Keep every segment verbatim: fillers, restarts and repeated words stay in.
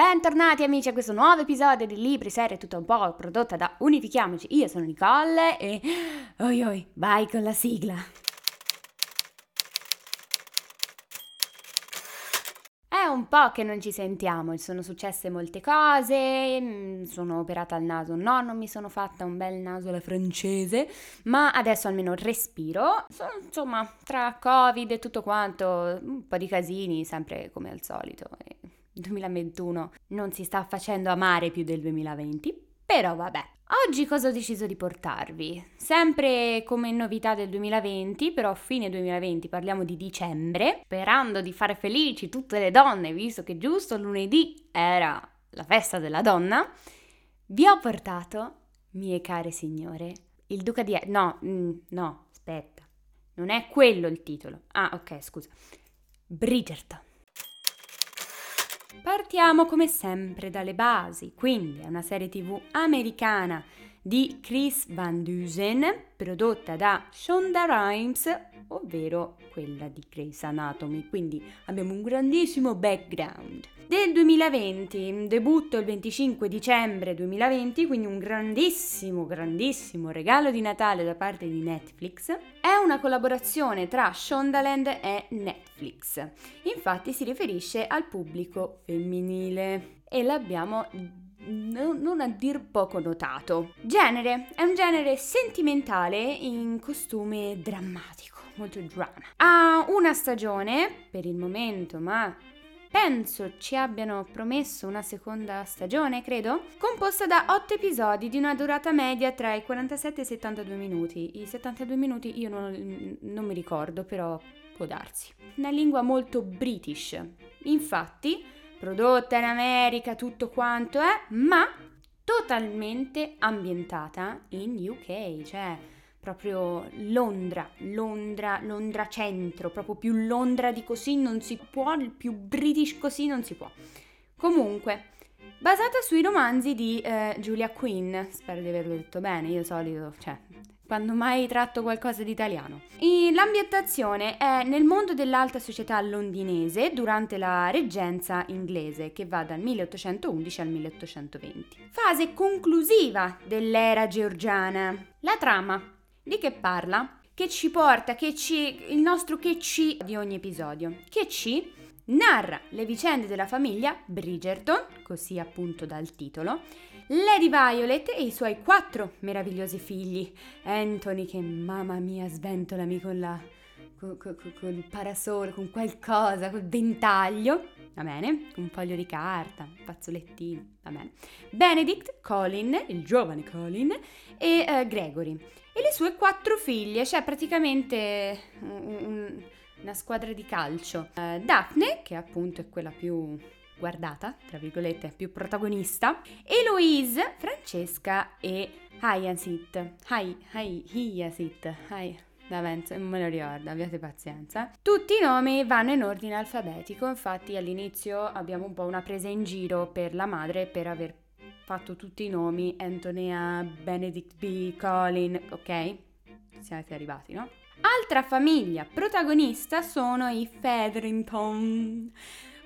Bentornati amici a questo nuovo episodio di Libri, Serie, Tutto un Po', prodotta da Unifichiamoci. Io sono Nicole e... Oi oi, vai con la sigla! È un po' che non ci sentiamo, sono successe molte cose, sono operata al naso, no, non mi sono fatta un bel naso alla francese, ma adesso almeno respiro. Sono, insomma, tra Covid e tutto quanto, un po' di casini, sempre come al solito. duemilaventuno non si sta facendo amare più del duemilaventi, però vabbè. Oggi cosa ho deciso di portarvi? Sempre come novità del duemilaventi, però fine duemilaventi, parliamo di dicembre, sperando di fare felici tutte le donne, visto che giusto lunedì era la festa della donna, vi ho portato, mie care signore, il duca di... No, no, aspetta, non è quello il titolo. Ah, ok, scusa. Bridgerton. Partiamo come sempre dalle basi, quindi è una serie tv americana di Chris Van Dusen, prodotta da Shonda Rhimes, ovvero quella di Grey's Anatomy, quindi abbiamo un grandissimo background. Del duemilaventi, debutto il venticinque dicembre duemilaventi, quindi un grandissimo, grandissimo regalo di Natale da parte di Netflix. È una collaborazione tra Shondaland e Netflix, infatti si riferisce al pubblico femminile e l'abbiamo non a dir poco notato. Genere, è un genere sentimentale in costume drammatico, molto drama. Ha una stagione per il momento, ma penso ci abbiano promesso una seconda stagione, credo, composta da otto episodi di una durata media tra i quarantasette e i settantadue minuti. I settantadue minuti io non, non mi ricordo, però può darsi. Una lingua molto british, infatti prodotta in America, tutto quanto è, ma totalmente ambientata in U K, cioè proprio Londra, Londra, Londra centro, proprio più Londra di così non si può, più British così non si può. Comunque, basata sui romanzi di eh, Julia Quinn, spero di averlo detto bene, io solito, cioè... quando mai tratto qualcosa di italiano. E l'ambientazione è nel mondo dell'alta società londinese durante la reggenza inglese, che va dal milleottocentoundici al milleottocentoventi. Fase conclusiva dell'era georgiana. La trama, di che parla? Che ci porta, che ci... il nostro che ci di ogni episodio, che ci narra le vicende della famiglia Bridgerton, così appunto dal titolo, Lady Violet e i suoi quattro meravigliosi figli, Anthony che mamma mia sventolami con la... col, col, col parasole, con qualcosa, col ventaglio, va bene, con un foglio di carta, un fazzolettino, va bene, Benedict, Colin, il giovane Colin, e eh, Gregory, e le sue quattro figlie, cioè praticamente un, un, una squadra di calcio. Eh, Daphne, che appunto è quella più guardata, tra virgolette, più protagonista, Eloise, Francesca e Hyacinth, Hi, Hi, Hyacinth, Hi, vabbè, non me lo ricordo, abbiate pazienza. Tutti i nomi vanno in ordine alfabetico, infatti all'inizio abbiamo un po' una presa in giro per la madre per aver fatto tutti i nomi, Anthony A, Benedict B, Colin, ok? Siete arrivati, no? Altra famiglia protagonista sono i Featherington,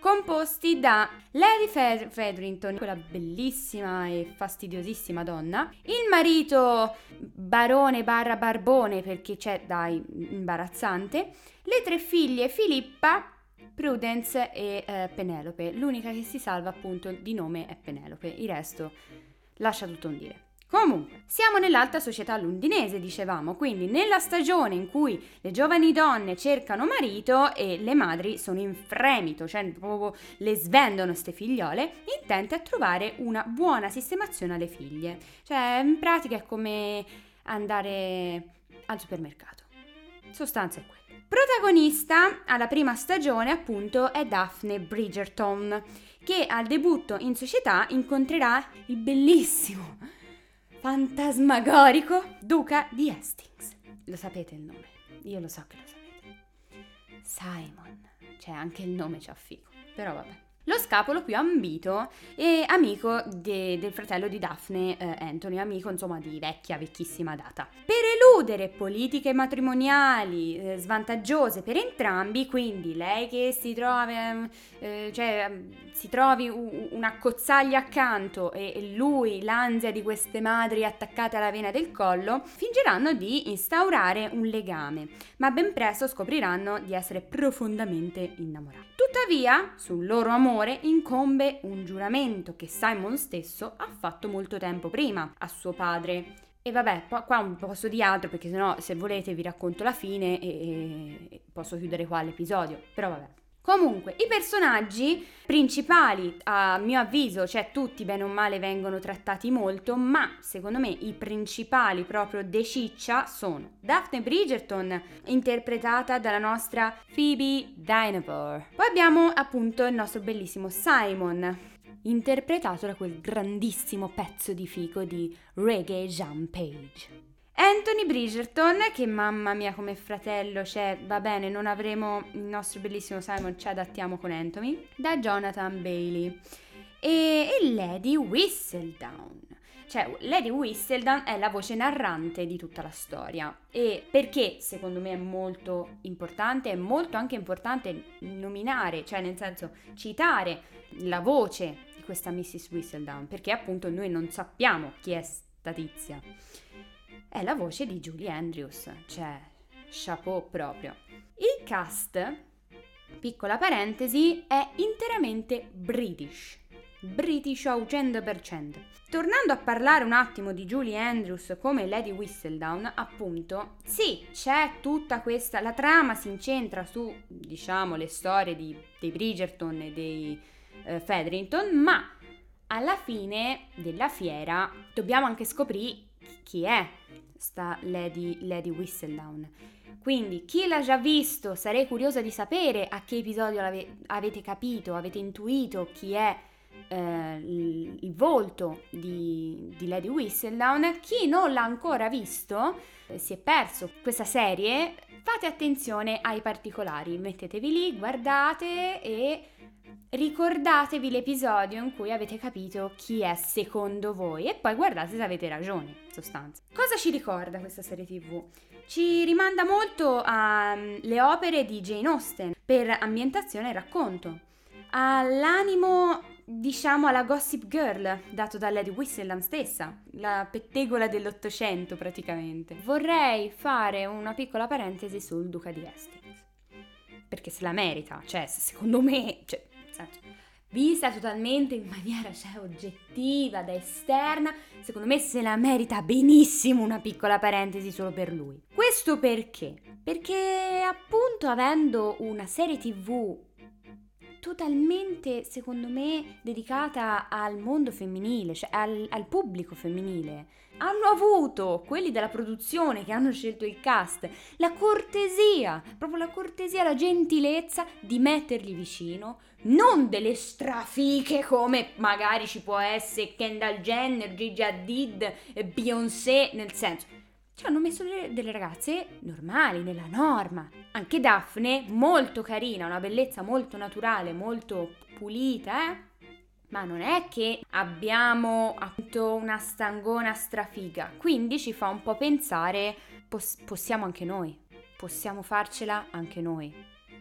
composti da Lady Featherington, quella bellissima e fastidiosissima donna, il marito barone barra barbone perché c'è, dai, imbarazzante, le tre figlie Filippa, Prudence e eh, Penelope. L'unica che si salva appunto di nome è Penelope, il resto lascia tutto un dire. Comunque, siamo nell'alta società londinese, dicevamo, quindi nella stagione in cui le giovani donne cercano marito e le madri sono in fremito, cioè proprio le svendono ste figliole, intente a trovare una buona sistemazione alle figlie. Cioè, in pratica è come andare al supermercato. Sostanza è quella. Protagonista alla prima stagione appunto è Daphne Bridgerton, che al debutto in società incontrerà il bellissimo fantasmagorico duca di Hastings. Lo sapete il nome? Io lo so che lo sapete. Simon. Cioè anche il nome c'ha figo. Però vabbè. lo scapolo più ambito e amico de- del fratello di Daphne, eh, Anthony, amico insomma di vecchia, vecchissima data. Per eludere politiche matrimoniali eh, svantaggiose per entrambi, quindi lei che si trova, eh, cioè si trovi u- una cozzaglia accanto e-, e lui l'ansia di queste madri attaccate alla vena del collo, fingeranno di instaurare un legame, ma ben presto scopriranno di essere profondamente innamorati. Tuttavia, sul loro amore incombe un giuramento che Simon stesso ha fatto molto tempo prima a suo padre. E vabbè, qua un posto di altro, perché sennò se volete vi racconto la fine e, e posso chiudere qua l'episodio, però vabbè. Comunque, i personaggi principali, a mio avviso, cioè tutti bene o male vengono trattati molto, ma secondo me i principali proprio de ciccia sono Daphne Bridgerton, interpretata dalla nostra Phoebe Dynevor. Poi abbiamo appunto il nostro bellissimo Simon, interpretato da quel grandissimo pezzo di fico di Regé-Jean Page. Anthony Bridgerton, che mamma mia come fratello, cioè va bene, non avremo il nostro bellissimo Simon, ci adattiamo con Anthony, da Jonathan Bailey. E, e Lady Whistledown, cioè Lady Whistledown è la voce narrante di tutta la storia, e perché secondo me è molto importante, è molto anche importante nominare, cioè nel senso citare la voce di questa missus Whistledown, perché appunto noi non sappiamo chi è sta tizia. È la voce di Julie Andrews, cioè chapeau proprio. Il cast, piccola parentesi, è interamente British, British al cento per cento. Tornando a parlare un attimo di Julie Andrews come Lady Whistledown, appunto, sì, c'è tutta questa, la trama si incentra su, diciamo, le storie di, dei Bridgerton e dei eh, Featherington, ma alla fine della fiera dobbiamo anche scoprire chi è sta Lady, Lady Whistledown. Quindi chi l'ha già visto, sarei curiosa di sapere a che episodio avete capito, avete intuito chi è eh, il volto di, di Lady Whistledown. Chi non l'ha ancora visto, eh, si è perso questa serie, fate attenzione ai particolari, mettetevi lì, guardate e ricordatevi l'episodio in cui avete capito chi è secondo voi e poi guardate se avete ragione, in sostanza. Cosa ci ricorda questa serie tv? Ci rimanda molto alle opere di Jane Austen per ambientazione e racconto, all'animo, diciamo, alla Gossip Girl dato da Lady Whistledown stessa, la pettegola dell'Ottocento praticamente. Vorrei fare una piccola parentesi sul Duca di Hastings, perché se la merita, cioè secondo me, cioè, vista totalmente in maniera, cioè, oggettiva, da esterna, secondo me se la merita benissimo una piccola parentesi solo per lui. Questo perché? Perché appunto avendo una serie tv totalmente, secondo me, dedicata al mondo femminile, cioè al, al pubblico femminile, hanno avuto quelli della produzione che hanno scelto il cast la cortesia, proprio la cortesia, la gentilezza di metterli vicino non delle strafiche come magari ci può essere Kendall Jenner, Gigi Hadid, Beyoncé, nel senso, cioè hanno messo delle ragazze normali, nella norma. Anche Daphne, molto carina, una bellezza molto naturale, molto pulita, eh? Ma non è che abbiamo appunto una stangona strafiga, quindi ci fa un po' pensare, poss- possiamo anche noi, possiamo farcela anche noi.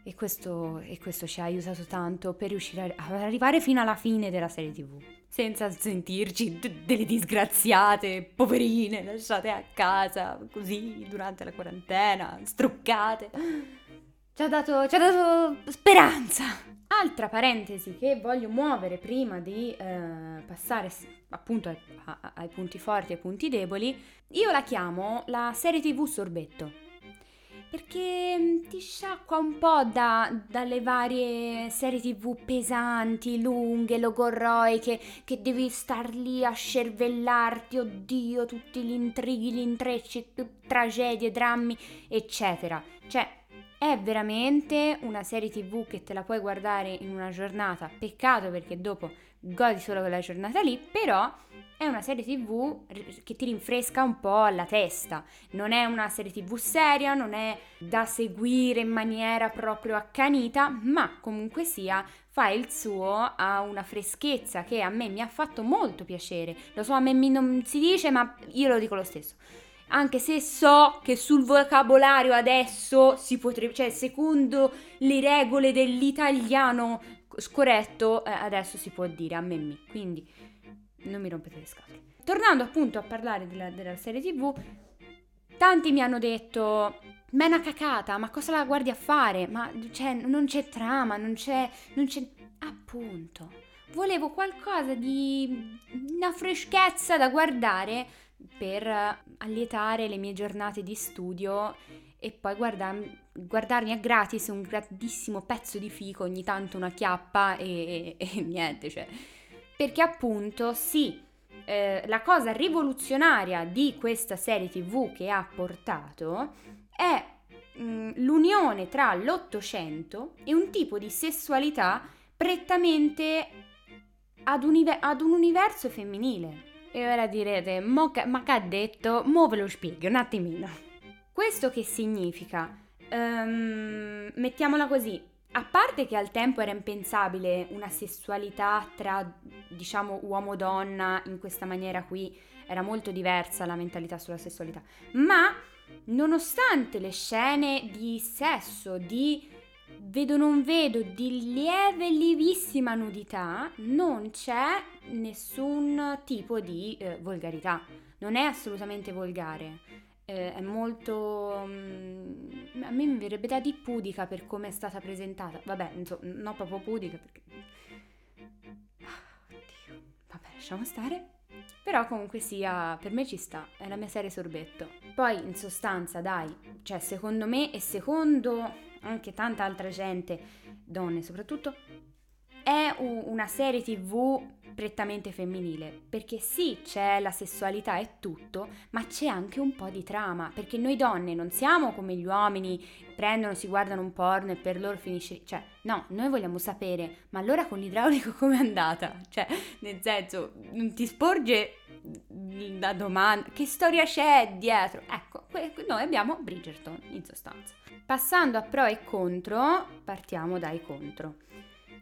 E questo, e questo ci ha aiutato tanto per riuscire ad arrivare fino alla fine della serie tv, senza sentirci d- delle disgraziate, poverine, lasciate a casa, così, durante la quarantena, struccate. Ci ha dato, ci ha dato speranza! Altra parentesi che voglio muovere prima di eh, passare appunto ai, a, ai punti forti e ai punti deboli, io la chiamo la serie tv sorbetto, perché ti sciacqua un po' da, dalle varie serie tv pesanti, lunghe, logorroiche, che devi star lì a scervellarti, oddio, tutti gli intrighi, gli intrecci, tragedie, drammi, eccetera. Cioè, È veramente una serie tv che te la puoi guardare in una giornata, peccato perché dopo godi solo quella giornata lì, però è una serie tv che ti rinfresca un po' la testa, non è una serie tv seria, non è da seguire in maniera proprio accanita, ma comunque sia fa il suo, ha una freschezza che a me mi ha fatto molto piacere, lo so a me mi non si dice ma io lo dico lo stesso. Anche se so che sul vocabolario adesso si potrebbe, cioè secondo le regole dell'italiano scorretto, eh, adesso si può dire a me mi, quindi non mi rompete le scatole. Tornando appunto a parlare della, della serie tv, tanti mi hanno detto, ma è una cacata, ma cosa la guardi a fare? Ma cioè, non c'è trama, non c'è, non c'è, appunto, volevo qualcosa di una freschezza da guardare per allietare le mie giornate di studio e poi guardarmi, guardarmi a gratis un grandissimo pezzo di fico, ogni tanto una chiappa e, e, e niente, cioè. Perché appunto sì, eh, la cosa rivoluzionaria di questa serie tv che ha portato è mh, l'unione tra l'Ottocento e un tipo di sessualità prettamente ad, univer- ad un universo femminile. E ora direte, mo ca- ma che ha detto? Mo ve lo spiego un attimino. Questo che significa? Um, mettiamola così, a parte che al tempo era impensabile una sessualità tra, diciamo, uomo-donna in questa maniera qui, era molto diversa la mentalità sulla sessualità, ma nonostante le scene di sesso, di vedo non vedo, di lieve lievissima nudità, non c'è nessun tipo di eh, volgarità, non è assolutamente volgare, eh, è molto mm, a me mi verrebbe da di pudica per come è stata presentata, vabbè, insomma, non proprio pudica perché oh, oddio, vabbè, lasciamo stare. Però comunque sia, per me ci sta, è la mia serie sorbetto. Poi in sostanza, dai, cioè secondo me e secondo anche tanta altra gente, donne soprattutto, è una serie tv prettamente femminile, perché sì, c'è la sessualità e tutto, ma c'è anche un po' di trama, perché noi donne non siamo come gli uomini, prendono, si guardano un porno e per loro finisce, cioè no, noi vogliamo sapere, ma allora con l'idraulico com'è andata? Cioè, nel senso, non ti sporge la domanda, che storia c'è dietro? Ecco, noi abbiamo Bridgerton, in sostanza. Passando a pro e contro, partiamo dai contro,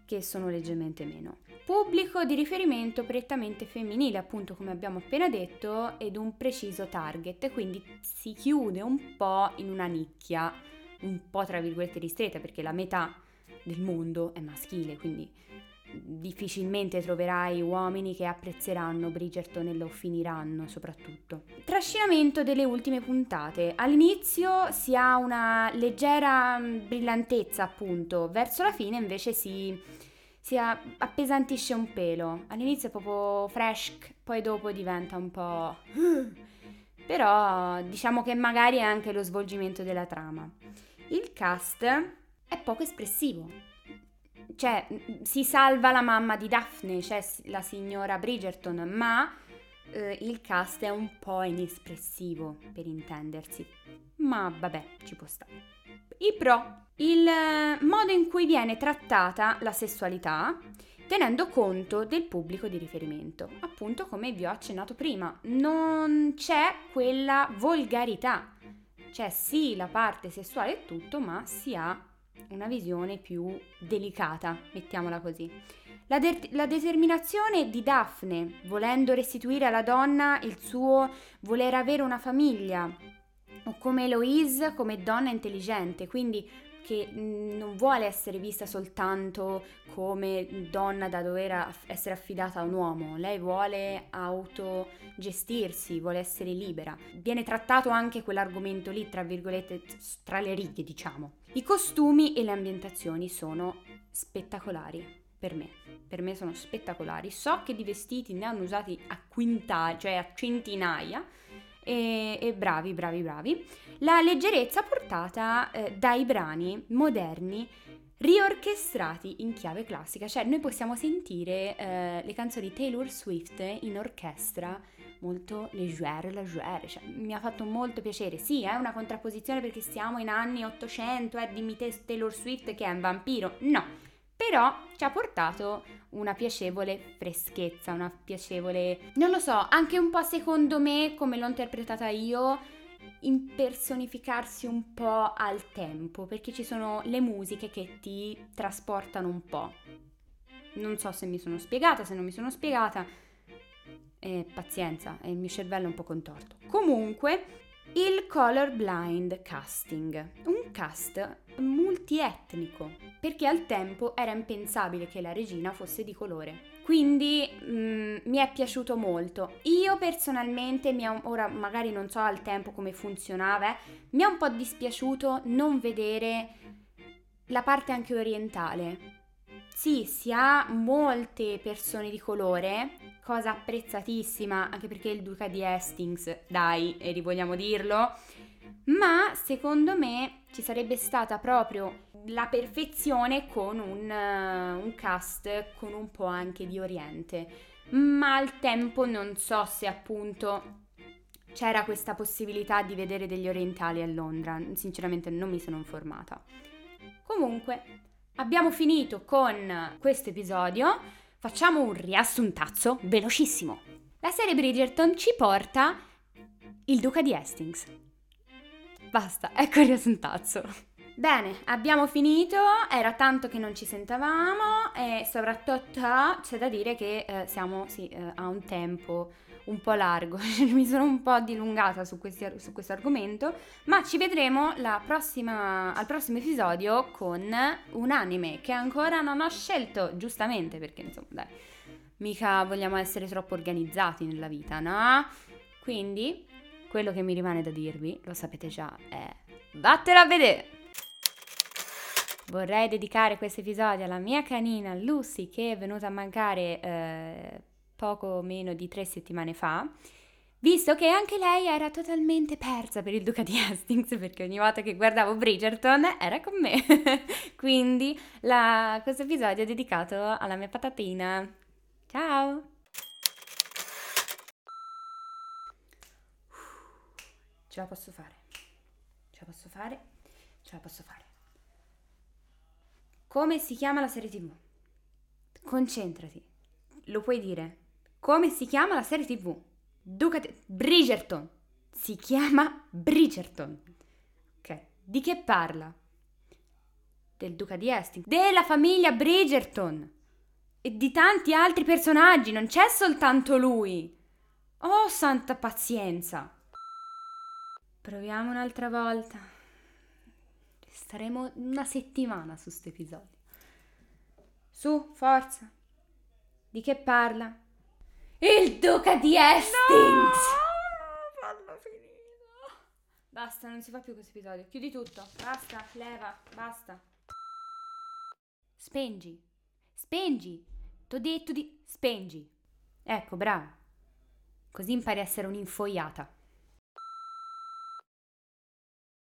che sono leggermente meno. Pubblico di riferimento prettamente femminile, appunto come abbiamo appena detto, ed un preciso target, quindi si chiude un po' in una nicchia, un po' tra virgolette ristretta, perché la metà del mondo è maschile, quindi difficilmente troverai uomini che apprezzeranno Bridgerton e lo finiranno soprattutto. Trascinamento delle ultime puntate. All'inizio si ha una leggera brillantezza appunto, verso la fine invece si, si appesantisce un pelo. All'inizio è proprio fresh, poi dopo diventa un po'... però diciamo che magari è anche lo svolgimento della trama. Il cast è poco espressivo. Cioè, si salva la mamma di Daphne, cioè la signora Bridgerton, ma eh, il cast è un po' inespressivo, per intendersi. Ma vabbè, ci può stare. I pro. Il modo in cui viene trattata la sessualità, tenendo conto del pubblico di riferimento. Appunto, come vi ho accennato prima, non c'è quella volgarità. Cioè, sì, la parte sessuale è tutto, ma si ha una visione più delicata, mettiamola così. La, de- la determinazione di Daphne, volendo restituire alla donna il suo voler avere una famiglia, o come Eloise, come donna intelligente, quindi che non vuole essere vista soltanto come donna da dover essere affidata a un uomo, lei vuole autogestirsi, vuole essere libera. Viene trattato anche quell'argomento lì, tra virgolette, tra le righe, diciamo. I costumi e le ambientazioni sono spettacolari, per me. Per me sono spettacolari. So che di vestiti ne hanno usati a quintali, cioè a centinaia, E, e bravi, bravi, bravi. La leggerezza portata eh, dai brani moderni riorchestrati in chiave classica, cioè noi possiamo sentire eh, le canzoni Taylor Swift in orchestra molto leggere, leggere, cioè, mi ha fatto molto piacere. Sì, è una contrapposizione perché siamo in anni ottocento, eh, dimmi te Taylor Swift che è un vampiro, no, però ci ha portato una piacevole freschezza, una piacevole, non lo so, anche un po' secondo me, come l'ho interpretata io, impersonificarsi un po' al tempo, perché ci sono le musiche che ti trasportano un po'. Non so se mi sono spiegata, se non mi sono spiegata, eh, pazienza, il mio cervello è un po' contorto. Comunque, il colorblind casting, un cast multietnico, perché al tempo era impensabile che la regina fosse di colore. Quindi mh, mi è piaciuto molto. Io personalmente, mi ha, ora magari non so al tempo come funzionava, eh, mi è un po' dispiaciuto non vedere la parte anche orientale. Sì, si ha molte persone di colore, cosa apprezzatissima, anche perché il duca di Hastings, dai, e li vogliamo dirlo, ma secondo me ci sarebbe stata proprio la perfezione con un, uh, un cast con un po' anche di oriente, ma al tempo non so se appunto c'era questa possibilità di vedere degli orientali a Londra, sinceramente non mi sono informata. Comunque abbiamo finito con questo episodio, facciamo un riassuntazzo velocissimo. La serie Bridgerton ci porta il duca di Hastings. Basta, ecco il riassuntazzo. Bene, abbiamo finito, era tanto che non ci sentavamo e soprattutto c'è da dire che eh, siamo sì, eh, a un tempo un po' largo, mi sono un po' dilungata su, questi, su questo argomento, ma ci vedremo la prossima, al prossimo episodio con un anime che ancora non ho scelto, giustamente, perché insomma dai, mica vogliamo essere troppo organizzati nella vita, no? Quindi... quello che mi rimane da dirvi, lo sapete già, è vattela a vedere! Vorrei dedicare questo episodio alla mia canina Lucy, che è venuta a mancare eh, poco meno di tre settimane fa, visto che anche lei era totalmente persa per il duca di Hastings, perché ogni volta che guardavo Bridgerton era con me. Quindi la, questo episodio è dedicato alla mia patatina. Ciao! Ce la posso fare, ce la posso fare, ce la posso fare. Come si chiama la serie tivù? Concentrati, lo puoi dire. Come si chiama la serie tivù? Duca di... Bridgerton. Si chiama Bridgerton. Ok, di che parla? Del duca di Hastings, della famiglia Bridgerton e di tanti altri personaggi, non c'è soltanto lui. Oh, santa pazienza. Proviamo un'altra volta. Staremo una settimana su sto episodio. Su, forza. Di che parla? Il duca di Hastings! No! Fallo finito. Basta, non si fa più questo episodio. Chiudi tutto. Basta, leva, basta. Spengi. Spengi. T'ho detto di... Spengi. Ecco, bravo. Così impari a essere un'infoiata.